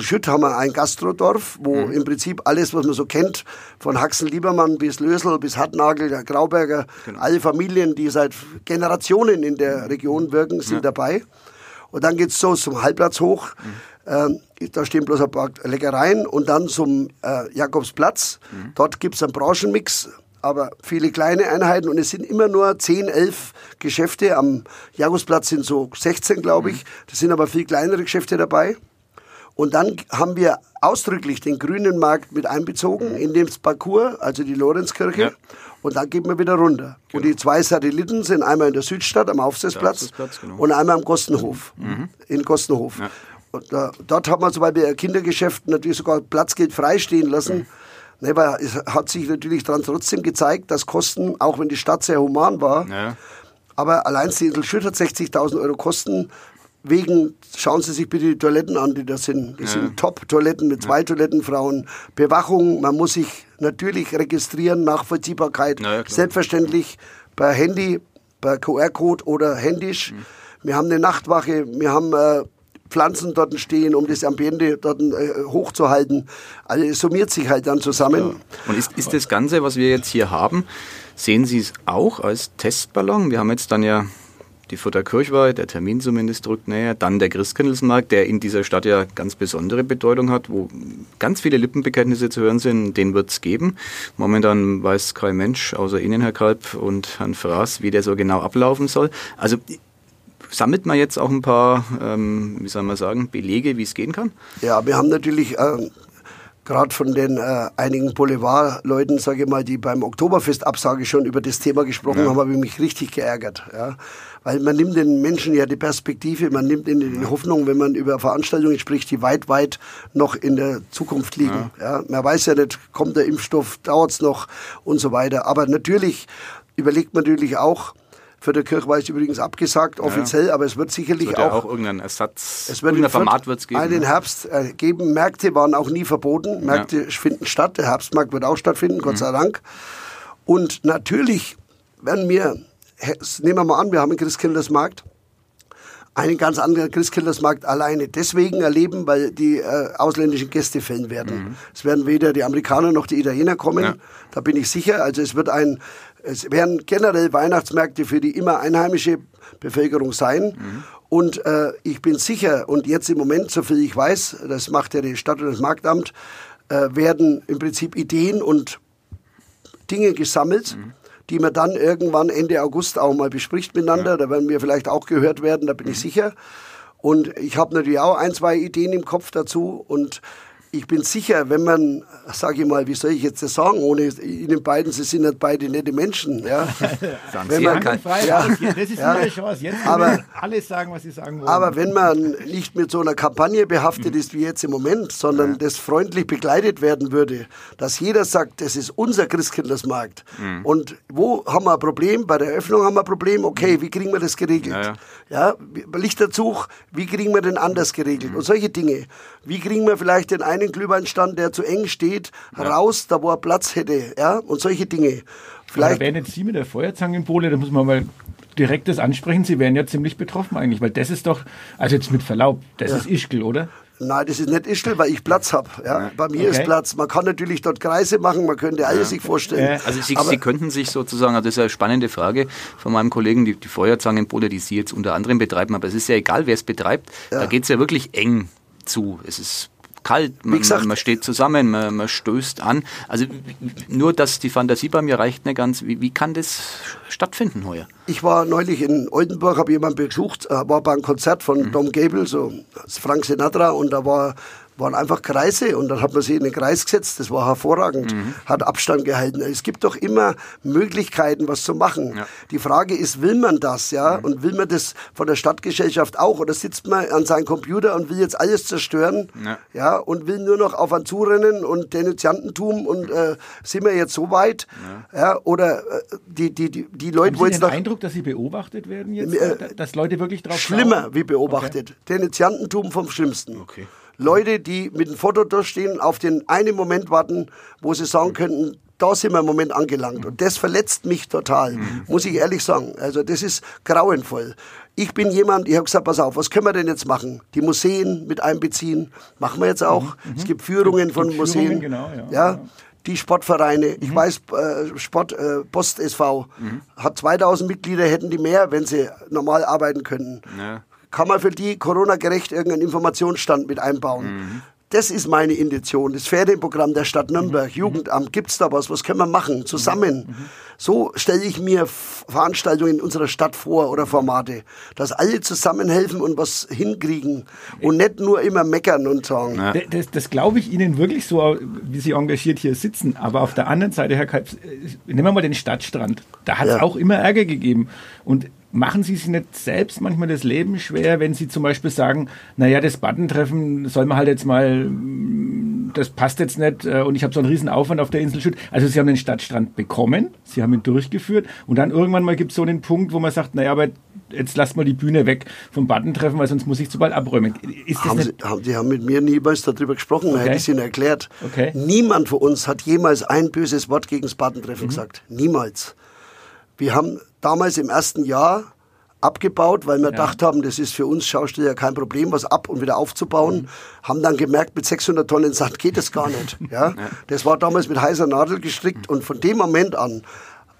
Schütt haben wir ein Gastrodorf, wo im Prinzip alles, was man so kennt, von Haxen-Liebermann bis Lösel, bis Hartnagel, der Grauberger, alle Familien, die seit Generationen in der Region wirken, sind dabei. Und dann geht es so zum Hallplatz hoch. Da stehen bloß ein paar Leckereien. Und dann zum Jakobsplatz. Dort gibt es einen Branchenmix. Aber viele kleine Einheiten und es sind immer nur 10, 11 Geschäfte. Am Jakobsplatz sind so 16, glaube ich. Da sind aber viel kleinere Geschäfte dabei. Und dann haben wir ausdrücklich den grünen Markt mit einbezogen in dem Parcours, also die Lorenzkirche. Ja. Und dann geht man wieder runter. Genau. Und die zwei Satelliten sind einmal in der Südstadt am Aufsichtsplatz und einmal am Gostenhof. Mhm. In Gostenhof. Ja. Und dort hat man zum Beispiel Kindergeschäften natürlich sogar Platzgeld freistehen lassen. Ne, weil es hat sich natürlich dann trotzdem gezeigt, dass Kosten, auch wenn die Stadt sehr human war, aber allein die Insel Schütt hat 60.000 € Kosten. Schauen Sie sich bitte die Toiletten an, die da sind. Das sind Top-Toiletten mit 2 Toilettenfrauen. Bewachung, man muss sich natürlich registrieren, Nachvollziehbarkeit, selbstverständlich per Handy, per QR-Code oder händisch. Wir haben eine Nachtwache, wir haben Pflanzen dort stehen, um das Ambiente dort hochzuhalten. Also es summiert sich halt dann zusammen. Ja. Und ist das Ganze, was wir jetzt hier haben, sehen Sie es auch als Testballon? Wir haben jetzt dann ja die Fürther Kirchweih, der Termin zumindest rückt näher, dann der Christkindlesmarkt, der in dieser Stadt ja ganz besondere Bedeutung hat, wo ganz viele Lippenbekenntnisse zu hören sind, den wird es geben. Momentan weiß kein Mensch, außer Ihnen, Herr Kalb und Herrn Fraß, wie der so genau ablaufen soll. Also sammelt man jetzt auch ein paar, Belege, wie es gehen kann? Ja, wir haben natürlich gerade von den einigen Boulevardleuten, sage ich mal, die beim Oktoberfest-Absage schon über das Thema gesprochen haben, habe ich mich richtig geärgert. Ja. Weil man nimmt den Menschen ja die Perspektive, man nimmt ihnen die Hoffnung, wenn man über Veranstaltungen spricht, die weit, weit noch in der Zukunft liegen. Ja. Ja, man weiß ja nicht, kommt der Impfstoff, dauert es noch und so weiter. Aber natürlich überlegt man natürlich auch, Fürther Kirchweih ist übrigens abgesagt, offiziell, aber es wird sicherlich auch irgendeinen Ersatz, irgendein Format wird es geben. Einen Herbst geben. Märkte waren auch nie verboten. Märkte finden statt. Der Herbstmarkt wird auch stattfinden, Gott sei Dank. Und natürlich werden wir, nehmen wir mal an, wir haben einen Christkindlesmarkt, einen ganz anderen Christkindlesmarkt alleine deswegen erleben, weil die ausländischen Gäste Fan werden. Es werden weder die Amerikaner noch die Italiener kommen, da bin ich sicher. Also es werden generell Weihnachtsmärkte für die immer einheimische Bevölkerung sein. Und ich bin sicher, und jetzt im Moment, soviel ich weiß, das macht ja die Stadt und das Marktamt, werden im Prinzip Ideen und Dinge gesammelt, die man dann irgendwann Ende August auch mal bespricht miteinander. Da werden wir vielleicht auch gehört werden, da bin ich sicher. Und ich habe natürlich auch ein, zwei Ideen im Kopf dazu. Und ich bin sicher, wenn man, sage ich mal, wie soll ich jetzt das sagen, ohne Ihnen beiden, Sie sind nicht beide nette Menschen. Ja. Wenn man, das ist eine Chance, jetzt können alles sagen, was Sie sagen wollen. Aber wenn man nicht mit so einer Kampagne behaftet ist wie jetzt im Moment, sondern das freundlich begleitet werden würde, dass jeder sagt, das ist unser Christkindlesmarkt. Und wo haben wir ein Problem? Bei der Eröffnung haben wir ein Problem. Okay, wie kriegen wir das geregelt? Ja, Lichterzug, wie kriegen wir den anders geregelt? Und solche Dinge. Wie kriegen wir vielleicht den einen Glühweinstand, der zu eng steht, raus, da wo er Platz hätte, ja, und solche Dinge. Vielleicht wären jetzt Sie mit der Feuerzangenbowle, da muss man mal direkt das ansprechen, Sie wären ja ziemlich betroffen eigentlich, weil das ist doch, also jetzt mit Verlaub, das ist Ischgl, oder? Nein, das ist nicht Ischgl, weil ich Platz habe. Ja. Bei mir ist Platz. Man kann natürlich dort Kreise machen, man könnte alles sich vorstellen. Also Sie könnten sich sozusagen, also das ist eine spannende Frage von meinem Kollegen, die Feuerzangenbowle, die Sie jetzt unter anderem betreiben, aber es ist ja egal, wer es betreibt, da geht es ja wirklich eng zu. Es ist kalt, man steht zusammen, man stößt an. Also nur, dass die Fantasie bei mir reicht nicht ganz. Wie kann das stattfinden heuer? Ich war neulich in Oldenburg, habe jemanden besucht, war bei einem Konzert von Tom Gable, so Frank Sinatra, und da waren einfach Kreise und dann hat man sie in den Kreis gesetzt, das war hervorragend, hat Abstand gehalten. Es gibt doch immer Möglichkeiten, was zu machen. Ja. Die Frage ist, will man das, und will man das von der Stadtgesellschaft auch, oder sitzt man an seinem Computer und will jetzt alles zerstören, und will nur noch auf einen zurennen und Denunziantentum und sind wir jetzt so weit, oder die Leute, wo jetzt noch... Haben Sie den Eindruck, dass Sie beobachtet werden jetzt, dass Leute wirklich drauf schauen? Schlimmer wie beobachtet. Okay. Denunziantentum vom Schlimmsten. Okay. Leute, die mit dem Foto durchstehen, auf den einen Moment warten, wo sie sagen könnten, da sind wir im Moment angelangt. Und das verletzt mich total, muss ich ehrlich sagen. Also das ist grauenvoll. Ich bin jemand, ich habe gesagt, pass auf, was können wir denn jetzt machen? Die Museen mit einbeziehen, machen wir jetzt auch. Es gibt Führungen von Museen. Genau, ja. Die Sportvereine, ich weiß, Post SV hat 2000 Mitglieder, hätten die mehr, wenn sie normal arbeiten könnten. Ja. Kann man für die Corona-gerecht irgendeinen Informationsstand mit einbauen? Das ist meine Intention. Das Ferienprogramm der Stadt Nürnberg, Jugendamt, gibt es da was? Was können wir machen? Zusammen. So stelle ich mir Veranstaltungen in unserer Stadt vor oder Formate, dass alle zusammenhelfen und was hinkriegen und nicht nur immer meckern und sagen. Ja. Das glaube ich Ihnen wirklich so, wie Sie engagiert hier sitzen. Aber auf der anderen Seite, Herr Kalb, nehmen wir mal den Stadtstrand. Da hat es auch immer Ärger gegeben. Und machen Sie sich nicht selbst manchmal das Leben schwer, wenn Sie zum Beispiel sagen, naja, das Badentreffen soll man halt jetzt mal, das passt jetzt nicht und ich habe so einen riesen Aufwand auf der Insel Schütt. Also Sie haben den Stadtstrand bekommen, Sie haben ihn durchgeführt und dann irgendwann mal gibt es so einen Punkt, wo man sagt, naja, aber jetzt lasst mal die Bühne weg vom Badentreffen, weil sonst muss ich zu bald abräumen. Ist das Sie haben mit mir niemals darüber gesprochen, hätte ich es Ihnen erklärt. Okay. Niemand von uns hat jemals ein böses Wort gegen das Badentreffen gesagt. Niemals. Wir haben damals im ersten Jahr abgebaut, weil wir gedacht haben, das ist für uns Schausteller kein Problem, was ab- und wieder aufzubauen. Mhm. Haben dann gemerkt, mit 600 Tonnen Sand geht das gar nicht. Ja? Das war damals mit heißer Nadel gestrickt und von dem Moment an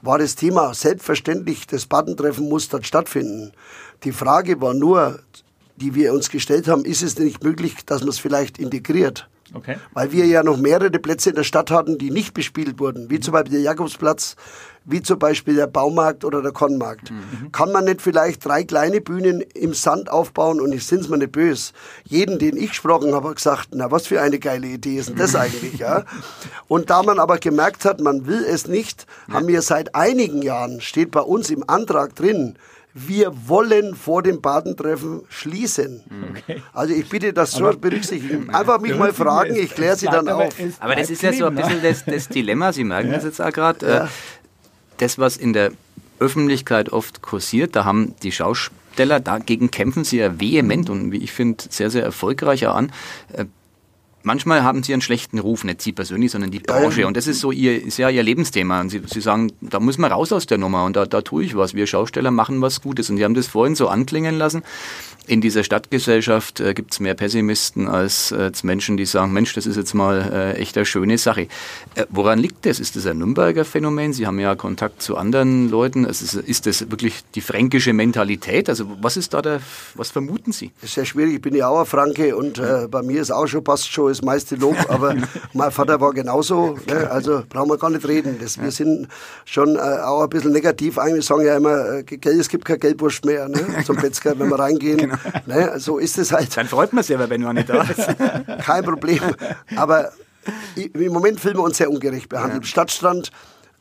war das Thema selbstverständlich, das Badentreffen muss dort stattfinden. Die Frage war nur, die wir uns gestellt haben, ist es nicht möglich, dass man es vielleicht integriert? Okay. Weil wir ja noch mehrere Plätze in der Stadt hatten, die nicht bespielt wurden, wie zum Beispiel der Jakobsplatz, wie zum Beispiel der Baumarkt oder der Kornmarkt. Mhm. Kann man nicht vielleicht 3 kleine Bühnen im Sand aufbauen? Und ich sind's mir nicht böse. Jeden, den ich gesprochen habe, hat gesagt, na was für eine geile Idee ist denn das eigentlich? Ja? Und da man aber gemerkt hat, man will es nicht, haben wir seit einigen Jahren, steht bei uns im Antrag drin, wir wollen vor dem Badentreffen schließen. Okay. Also ich bitte das zu berücksichtigen. Einfach mich mal fragen, ich kläre Sie dann auf. Aber das ist ja so ein bisschen das Dilemma, Sie merken das jetzt auch gerade. Das, was in der Öffentlichkeit oft kursiert, da haben die Schausteller, dagegen kämpfen sie ja vehement und wie ich finde, sehr, sehr erfolgreich an. Manchmal haben sie einen schlechten Ruf, nicht sie persönlich, sondern die Branche. Und das ist so ihr Lebensthema. Und sie sagen, da muss man raus aus der Nummer und da tue ich was. Wir Schausteller machen was Gutes. Und sie haben das vorhin so anklingen lassen. In dieser Stadtgesellschaft gibt es mehr Pessimisten als Menschen, die sagen, Mensch, das ist jetzt mal echt eine schöne Sache. Woran liegt das? Ist das ein Nürnberger Phänomen? Sie haben ja Kontakt zu anderen Leuten. Also ist das wirklich die fränkische Mentalität? Also was ist was vermuten Sie? Das ist sehr schwierig. Ich bin ja auch ein Franke und bei mir ist auch schon passt schon das meiste Lob, aber mein Vater war genauso, ne? Also brauchen wir gar nicht reden. Wir sind schon auch ein bisschen negativ eigentlich, sagen ja immer, es gibt keine Gelbwurst mehr, ne? Zum Metzger, wenn wir reingehen. Genau. Ne? So ist es halt. Dann freut man sich aber, wenn man nicht da ist. Kein Problem, aber im Moment fühlen wir uns sehr ungerecht behandelt. Ja. Stadtstrand,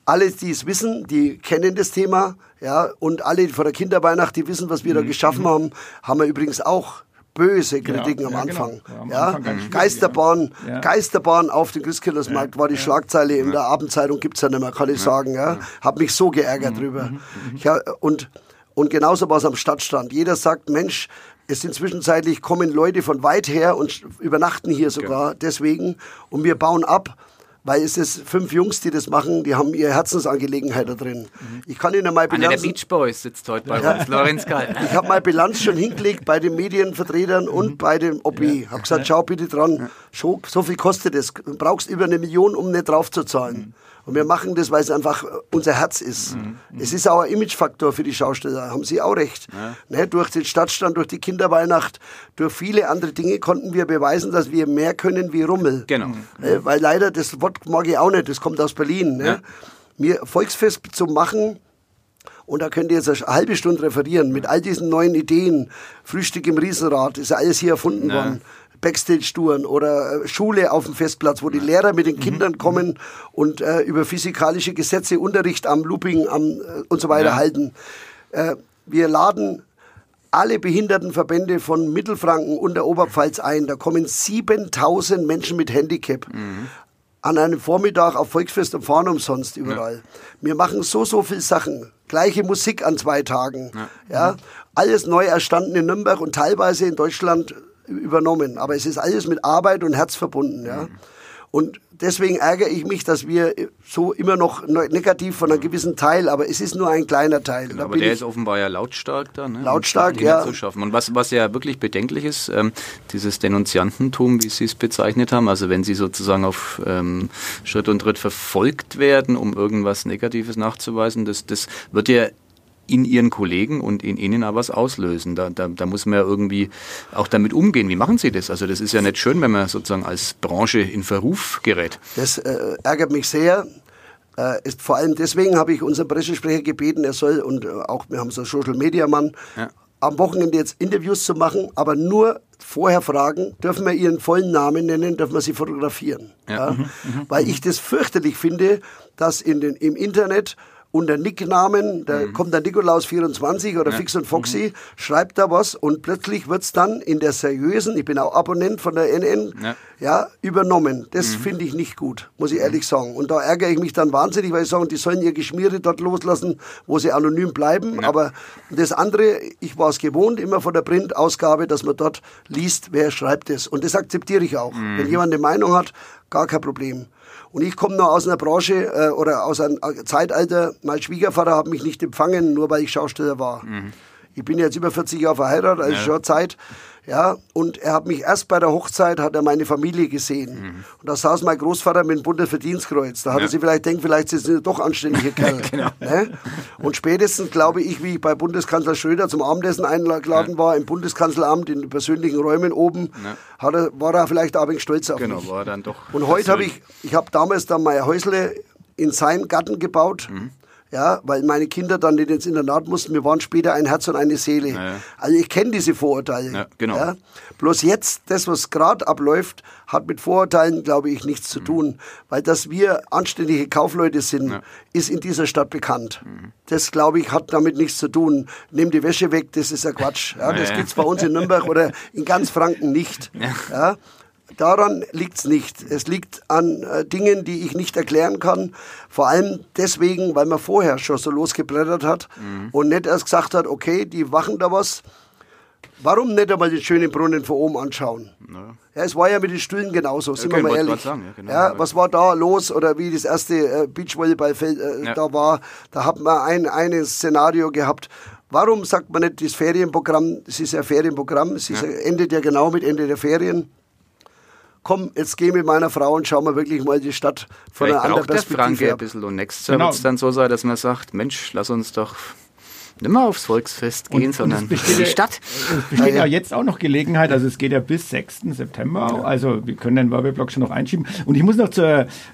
alle, die es wissen, die kennen das Thema, ja? Und alle von der Kinderweihnacht, die wissen, was wir da geschaffen haben, haben wir übrigens auch böse Kritiken am Anfang. Genau. Am Anfang Geisterbahn auf dem Christkindlesmarkt war die Schlagzeile in der Abendzeitung, gibt es ja nicht mehr, kann ich sagen. Ja? Habe mich so geärgert drüber. Ja, und genauso war es am Stadtstrand. Jeder sagt, Mensch, es sind zwischenzeitlich, kommen Leute von weit her und übernachten hier sogar deswegen und wir bauen ab. Weil es ist 5 Jungs, die das machen, die haben ihre Herzensangelegenheit da drin. Ich kann Ihnen mal Bilanz... Einer der Beach Boys sitzt heute bei uns, Lorenz Kalb. Ich habe mal Bilanz schon hingelegt bei den Medienvertretern und bei dem OB. Ich habe gesagt, schau bitte dran, so viel kostet es. Du brauchst über 1 Million, um nicht drauf zu zahlen. Und wir machen das, weil es einfach unser Herz ist. Es ist auch ein Imagefaktor für die Schausteller, haben Sie auch recht. Ne, durch den Stadtstand, durch die Kinderweihnacht, durch viele andere Dinge konnten wir beweisen, dass wir mehr können wie Rummel. Genau. Ne, weil leider, das Wort mag ich auch nicht, das kommt aus Berlin. Ne? Ja. Mir Volksfest zu machen, und da könnt ihr jetzt eine halbe Stunde referieren, mit all diesen neuen Ideen, Frühstück im Riesenrad, ist ja alles hier erfunden worden. Backstage-Touren oder Schule auf dem Festplatz, wo die Lehrer mit den Kindern kommen und über physikalische Gesetze Unterricht am Looping und so weiter halten. Wir laden alle Behindertenverbände von Mittelfranken und der Oberpfalz ein. Da kommen 7.000 Menschen mit Handicap. An einem Vormittag auf Volksfest und fahren umsonst überall. Wir machen so viele Sachen. Gleiche Musik an 2 Tagen. Alles neu erstanden in Nürnberg und teilweise in Deutschland übernommen. Aber es ist alles mit Arbeit und Herz verbunden. Und deswegen ärgere ich mich, dass wir so immer noch negativ von einem gewissen Teil, aber es ist nur ein kleiner Teil. Genau, aber der ist offenbar ja lautstark da. Ne? Lautstark, zu schaffen. Und was ja wirklich bedenklich ist, dieses Denunziantentum, wie Sie es bezeichnet haben, also wenn Sie sozusagen auf Schritt und Tritt verfolgt werden, um irgendwas Negatives nachzuweisen, das wird ja in Ihren Kollegen und in Ihnen auch was auslösen. Da muss man ja irgendwie auch damit umgehen. Wie machen Sie das? Also das ist ja nicht schön, wenn man sozusagen als Branche in Verruf gerät. Das ärgert mich sehr. Ist vor allem deswegen habe ich unseren Pressesprecher gebeten, er soll, und auch wir haben so einen Social-Media-Mann, am Wochenende jetzt Interviews zu machen, aber nur vorher fragen, dürfen wir Ihren vollen Namen nennen, dürfen wir Sie fotografieren. Weil ich das fürchterlich finde, dass im Internet unter Nicknamen, da kommt der Nikolaus24 oder Fix und Foxy, schreibt da was und plötzlich wird es dann in der seriösen, ich bin auch Abonnent von der NN, übernommen. Das finde ich nicht gut, muss ich ehrlich sagen. Und da ärgere ich mich dann wahnsinnig, weil ich sage, die sollen ihr Geschmiere dort loslassen, wo sie anonym bleiben. Aber das andere, ich war es gewohnt, immer von der Printausgabe, dass man dort liest, wer schreibt es. Und das akzeptiere ich auch. Wenn jemand eine Meinung hat, gar kein Problem. Und ich komme noch aus einer Branche oder aus einem Zeitalter, mein Schwiegervater hat mich nicht empfangen, nur weil ich Schausteller war. Ich bin jetzt über 40 Jahre verheiratet, also schon Zeit. Ja, und er hat mich erst bei der Hochzeit, hat er meine Familie gesehen. Mhm. Und da saß mein Großvater mit dem Bundesverdienstkreuz. Da hat er sich vielleicht denkt, vielleicht ist es doch anständige Kerl. Genau. Ne? Und spätestens, glaube ich, wie ich bei Bundeskanzler Schröder zum Abendessen eingeladen war, im Bundeskanzleramt, in den persönlichen Räumen oben, war er vielleicht ein wenig stolz auf mich. War er dann doch. Und heute habe ich habe damals dann mein Häusle in seinen Garten gebaut. Mhm. Ja, weil meine Kinder dann nicht ins Internat mussten. Wir waren später ein Herz und eine Seele. Ja. Also ich kenne diese Vorurteile. Ja, genau. Ja? Bloß jetzt, das, was gerade abläuft, hat mit Vorurteilen, glaube ich, nichts zu tun. Weil, dass wir anständige Kaufleute sind, ist in dieser Stadt bekannt. Mhm. Das, glaube ich, hat damit nichts zu tun. Nimm die Wäsche weg, das ist ja Quatsch. Ja, das gibt es bei uns in Nürnberg oder in ganz Franken nicht. Ja. Ja? Daran liegt es nicht. Es liegt an Dingen, die ich nicht erklären kann. Vor allem deswegen, weil man vorher schon so losgeblättert hat und nicht erst gesagt hat, okay, die machen da was. Warum nicht einmal den schönen Brunnen von oben anschauen? Ja, es war ja mit den Stühlen genauso, sind wir mal ehrlich. Sagen, was war da los? Oder wie das erste Beachvolleyballfeld da war, da hat man ein Szenario gehabt. Warum sagt man nicht das Ferienprogramm? Es ist ja Ferienprogramm, es ist endet ja genau mit Ende der Ferien. Komm, jetzt gehe mit meiner Frau und schauen wir wirklich mal die Stadt von einer anderen Perspektive. Vielleicht braucht der Franke ein bisschen und nächstes Jahr wird es dann so sein, dass man sagt, Mensch, lass uns doch nicht mehr aufs Volksfest gehen, sondern in die Stadt. Es besteht ja jetzt auch noch Gelegenheit, also es geht ja bis 6. September, also wir können den Werbeblock schon noch einschieben. Und ich muss noch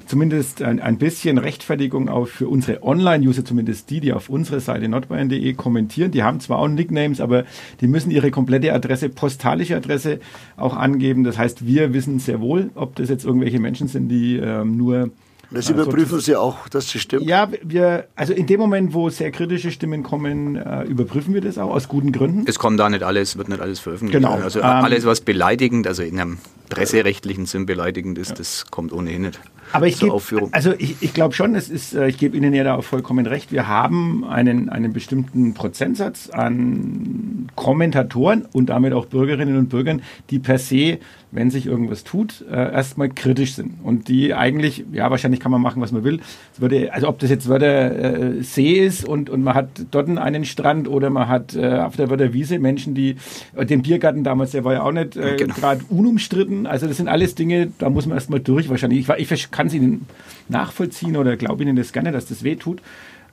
zumindest ein bisschen Rechtfertigung auch für unsere Online-User, zumindest die auf unsere Seite nordbayern.de kommentieren. Die haben zwar auch Nicknames, aber die müssen ihre komplette Adresse, postalische Adresse auch angeben. Das heißt, wir wissen sehr wohl, ob das jetzt irgendwelche Menschen sind, die nur... Das überprüfen Sie auch, dass das stimmt? Ja, wir, also in dem Moment, wo sehr kritische Stimmen kommen, überprüfen wir das auch, aus guten Gründen. Es kommt da nicht alles, wird nicht alles veröffentlicht. Genau. Also alles, was beleidigend, also in einem presserechtlichen Sinn beleidigend ist, das kommt ohnehin nicht. Aber ich glaube schon, es ist, ich gebe Ihnen ja da auch vollkommen recht, wir haben einen bestimmten Prozentsatz an Kommentatoren und damit auch Bürgerinnen und Bürgern, die per se, wenn sich irgendwas tut, erstmal kritisch sind. Und die eigentlich, ja, wahrscheinlich kann man machen, was man will. Also ob das jetzt Wörter See ist und man hat dort einen Strand oder man hat auf der Wörter Wiese Menschen, die den Biergarten damals, der war ja auch nicht gerade unumstritten. Also das sind alles Dinge, da muss man erstmal durch wahrscheinlich. Ich kann es Ihnen nachvollziehen oder glaube Ihnen das gerne, dass das wehtut.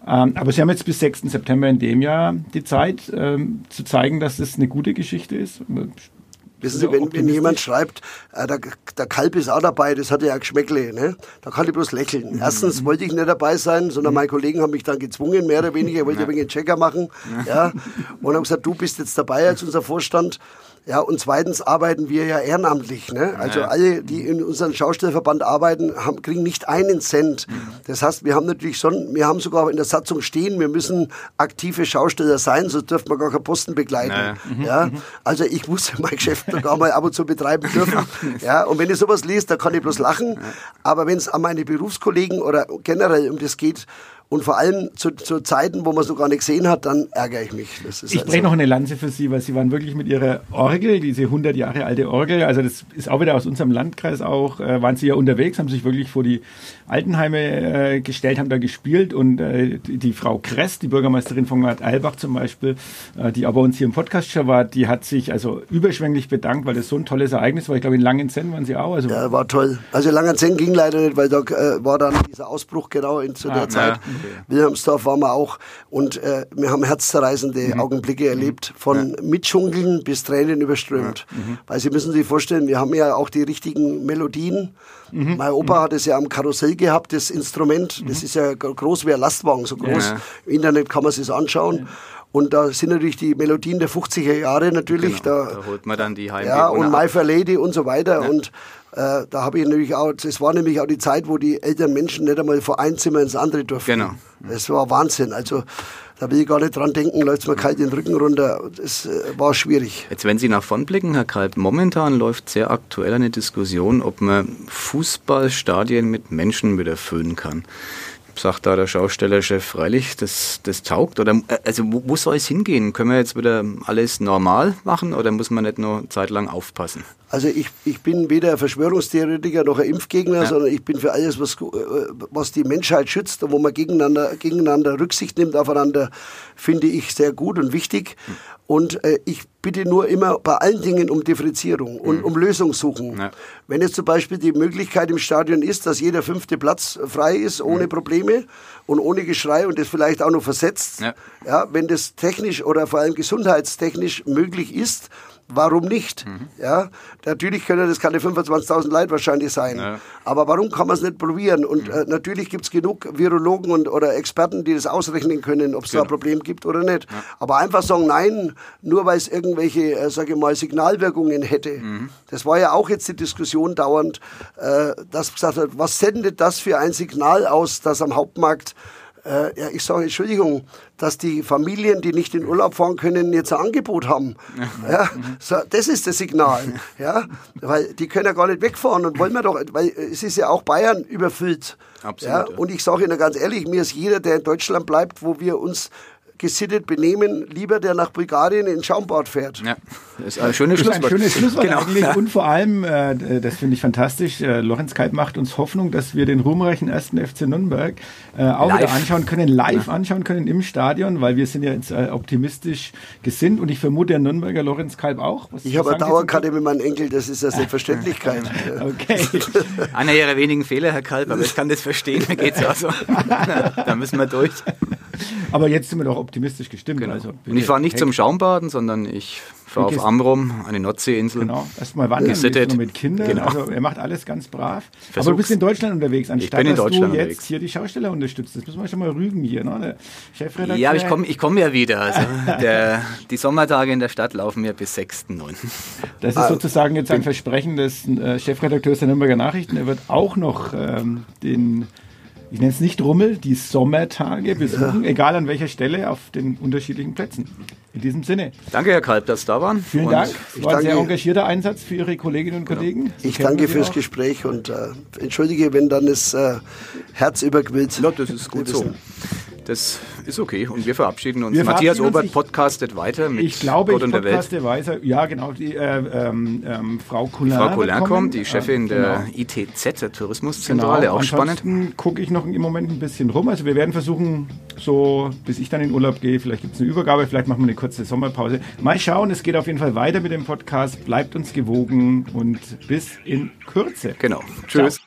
Aber Sie haben jetzt bis 6. September in dem Jahr die Zeit, zu zeigen, dass das eine gute Geschichte ist. Wissen Sie, wenn jemand schreibt, der Kalb ist auch dabei, das hat ja ein Geschmäckle, ne? Da kann ich bloß lächeln. Erstens wollte ich nicht dabei sein, sondern meine Kollegen haben mich dann gezwungen, mehr oder weniger, ich wollte ein wenig einen Checker machen. Ja. Und haben gesagt, du bist jetzt dabei als unser Vorstand. Ja, und zweitens arbeiten wir ja ehrenamtlich. Ne? Also alle, die in unserem Schaustellverband arbeiten, kriegen nicht einen Cent. Das heißt, wir haben natürlich schon, wir haben sogar in der Satzung stehen, wir müssen aktive Schausteller sein, sonst dürfen wir gar keinen Posten begleiten. Ja? Also ich muss mein Geschäft noch einmal ab und zu betreiben dürfen. Ja? Und wenn ich sowas lese, da kann ich bloß lachen. Aber wenn es an meine Berufskollegen oder generell um das geht, und vor allem zu Zeiten, wo man es noch gar nicht gesehen hat, dann ärgere ich mich. Das ist ich breche noch eine Lanze für Sie, weil Sie waren wirklich mit Ihrer Orgel, diese 100 Jahre alte Orgel, also das ist auch wieder aus unserem Landkreis auch, waren Sie ja unterwegs, haben sich wirklich vor die Altenheime gestellt, haben da gespielt und die Frau Kress, die Bürgermeisterin von Bad Eilbach zum Beispiel, die auch bei uns hier im Podcast schon war, die hat sich also überschwänglich bedankt, weil das so ein tolles Ereignis war. Ich glaube, in Langenzenn waren Sie auch. Also ja, war toll. Also Langenzenn ging leider nicht, weil da war dann dieser Ausbruch genau zu der Zeit. Okay. Wilhelmsdorf waren wir auch und wir haben herzzerreißende Augenblicke erlebt, von Mitschunkeln bis Tränen überströmt. Ja. Weil Sie müssen sich vorstellen, wir haben ja auch die richtigen Melodien. Mein Opa hat es ja am Karussell gehabt, das Instrument, das ist ja groß wie ein Lastwagen, so groß. Ja. Im Internet kann man es sich anschauen. Ja. Und da sind natürlich die Melodien der 50er Jahre natürlich. Genau. Da holt man dann die Heimweh. Ja, und My Fair Lady und so weiter. Ja. Und da habe ich natürlich auch, es war nämlich auch die Zeit, wo die älteren Menschen nicht einmal von einem Zimmer ins andere durften. Genau. Das war Wahnsinn. Also da will ich gar nicht dran denken, läuft es mir kalt den Rücken runter. Das war schwierig. Jetzt, wenn Sie nach vorn blicken, Herr Kalb, momentan läuft sehr aktuell eine Diskussion, ob man Fußballstadien mit Menschen wieder füllen kann. Sagt da der Schaustellerchef, freilich, das taugt? Oder, also wo soll es hingehen? Können wir jetzt wieder alles normal machen oder muss man nicht nur zeitlang aufpassen? Also ich bin weder Verschwörungstheoretiker noch ein Impfgegner, sondern ich bin für alles, was die Menschheit schützt und wo man gegeneinander Rücksicht nimmt aufeinander, finde ich sehr gut und wichtig. Und ich bitte nur immer bei allen Dingen um Differenzierung und um Lösung suchen. Ja. Wenn jetzt zum Beispiel die Möglichkeit im Stadion ist, dass jeder 5. Platz frei ist, ohne Probleme und ohne Geschrei und das vielleicht auch noch versetzt, ja, wenn das technisch oder vor allem gesundheitstechnisch möglich ist, warum nicht? Ja, natürlich können das keine 25.000 Leute wahrscheinlich sein, aber warum kann man es nicht probieren? Und natürlich gibt es genug Virologen oder Experten, die das ausrechnen können, ob es da ein Problem gibt oder nicht. Ja. Aber einfach sagen, nein, nur weil es irgendwelche, sage ich mal, Signalwirkungen hätte. Das war ja auch jetzt die Diskussion dauernd, dass gesagt hat, was sendet das für ein Signal aus, dass am Hauptmarkt, ja, ich sage, Entschuldigung, dass die Familien, die nicht in Urlaub fahren können, jetzt ein Angebot haben. Ja, so, das ist das Signal. Ja, weil die können ja gar nicht wegfahren und wollen wir doch, weil es ist ja auch Bayern überfüllt. Absolut, ja, und ich sage Ihnen ganz ehrlich, mir ist jeder, der in Deutschland bleibt, wo wir uns gesittet benehmen, lieber der nach Bulgarien in den Schaumbad fährt. Ja, das ist ein schönes Schlusswort. Genau. Eigentlich. Ja. Und vor allem, das finde ich fantastisch, Lorenz Kalb macht uns Hoffnung, dass wir den ruhmreichen 1. FC Nürnberg auch live wieder anschauen können, anschauen können im Stadion, weil wir sind ja jetzt optimistisch gesinnt und ich vermute der Nürnberger Lorenz Kalb auch. Was ich habe eine Dauerkarte mit meinem Enkel, das ist ja Selbstverständlichkeit. Okay. Einer Ihrer wenigen Fehler, Herr Kalb, aber ich kann das verstehen, mir geht's auch so. Da müssen wir durch. Aber jetzt sind wir doch optimistisch gestimmt. Genau. Also und ich fahre nicht zum Schaumbaden, sondern ich fahre auf Amrum, eine Nordseeinsel. Genau, erstmal wandern, nur mit Kindern. Genau. Also er macht alles ganz brav. Versuch's. Aber du bist in Deutschland unterwegs, anstatt dass du jetzt hier die Schausteller unterstützt. Das müssen wir schon mal rügen hier, ne? Der Chefredakteur. Ja, aber ich komm ja wieder. Also die Sommertage in der Stadt laufen ja bis 6.9. Das ist sozusagen jetzt ein Versprechen des Chefredakteurs der Nürnberger Nachrichten. Er wird auch noch ich nenne es nicht Rummel, die Sommertage besuchen, egal an welcher Stelle, auf den unterschiedlichen Plätzen. In diesem Sinne. Danke, Herr Kalb, dass Sie da waren. Vielen Dank. Es war ein sehr engagierter Einsatz für Ihre Kolleginnen und Kollegen. Ich danke fürs Gespräch und entschuldige, wenn dann das Herz überquillt. No, das ist gut so. Das ist okay und wir verabschieden uns. Matthias Obert podcastet weiter mit Gott und der Welt. Ja, genau. Die, Frau Kullern kommt, die Chefin der ITZ, der Tourismuszentrale, auch spannend. Ansonsten gucke ich noch im Moment ein bisschen rum. Also wir werden versuchen, so bis ich dann in Urlaub gehe, vielleicht gibt es eine Übergabe, vielleicht machen wir eine kurze Sommerpause. Mal schauen, es geht auf jeden Fall weiter mit dem Podcast. Bleibt uns gewogen und bis in Kürze. Genau. Tschüss. Ciao.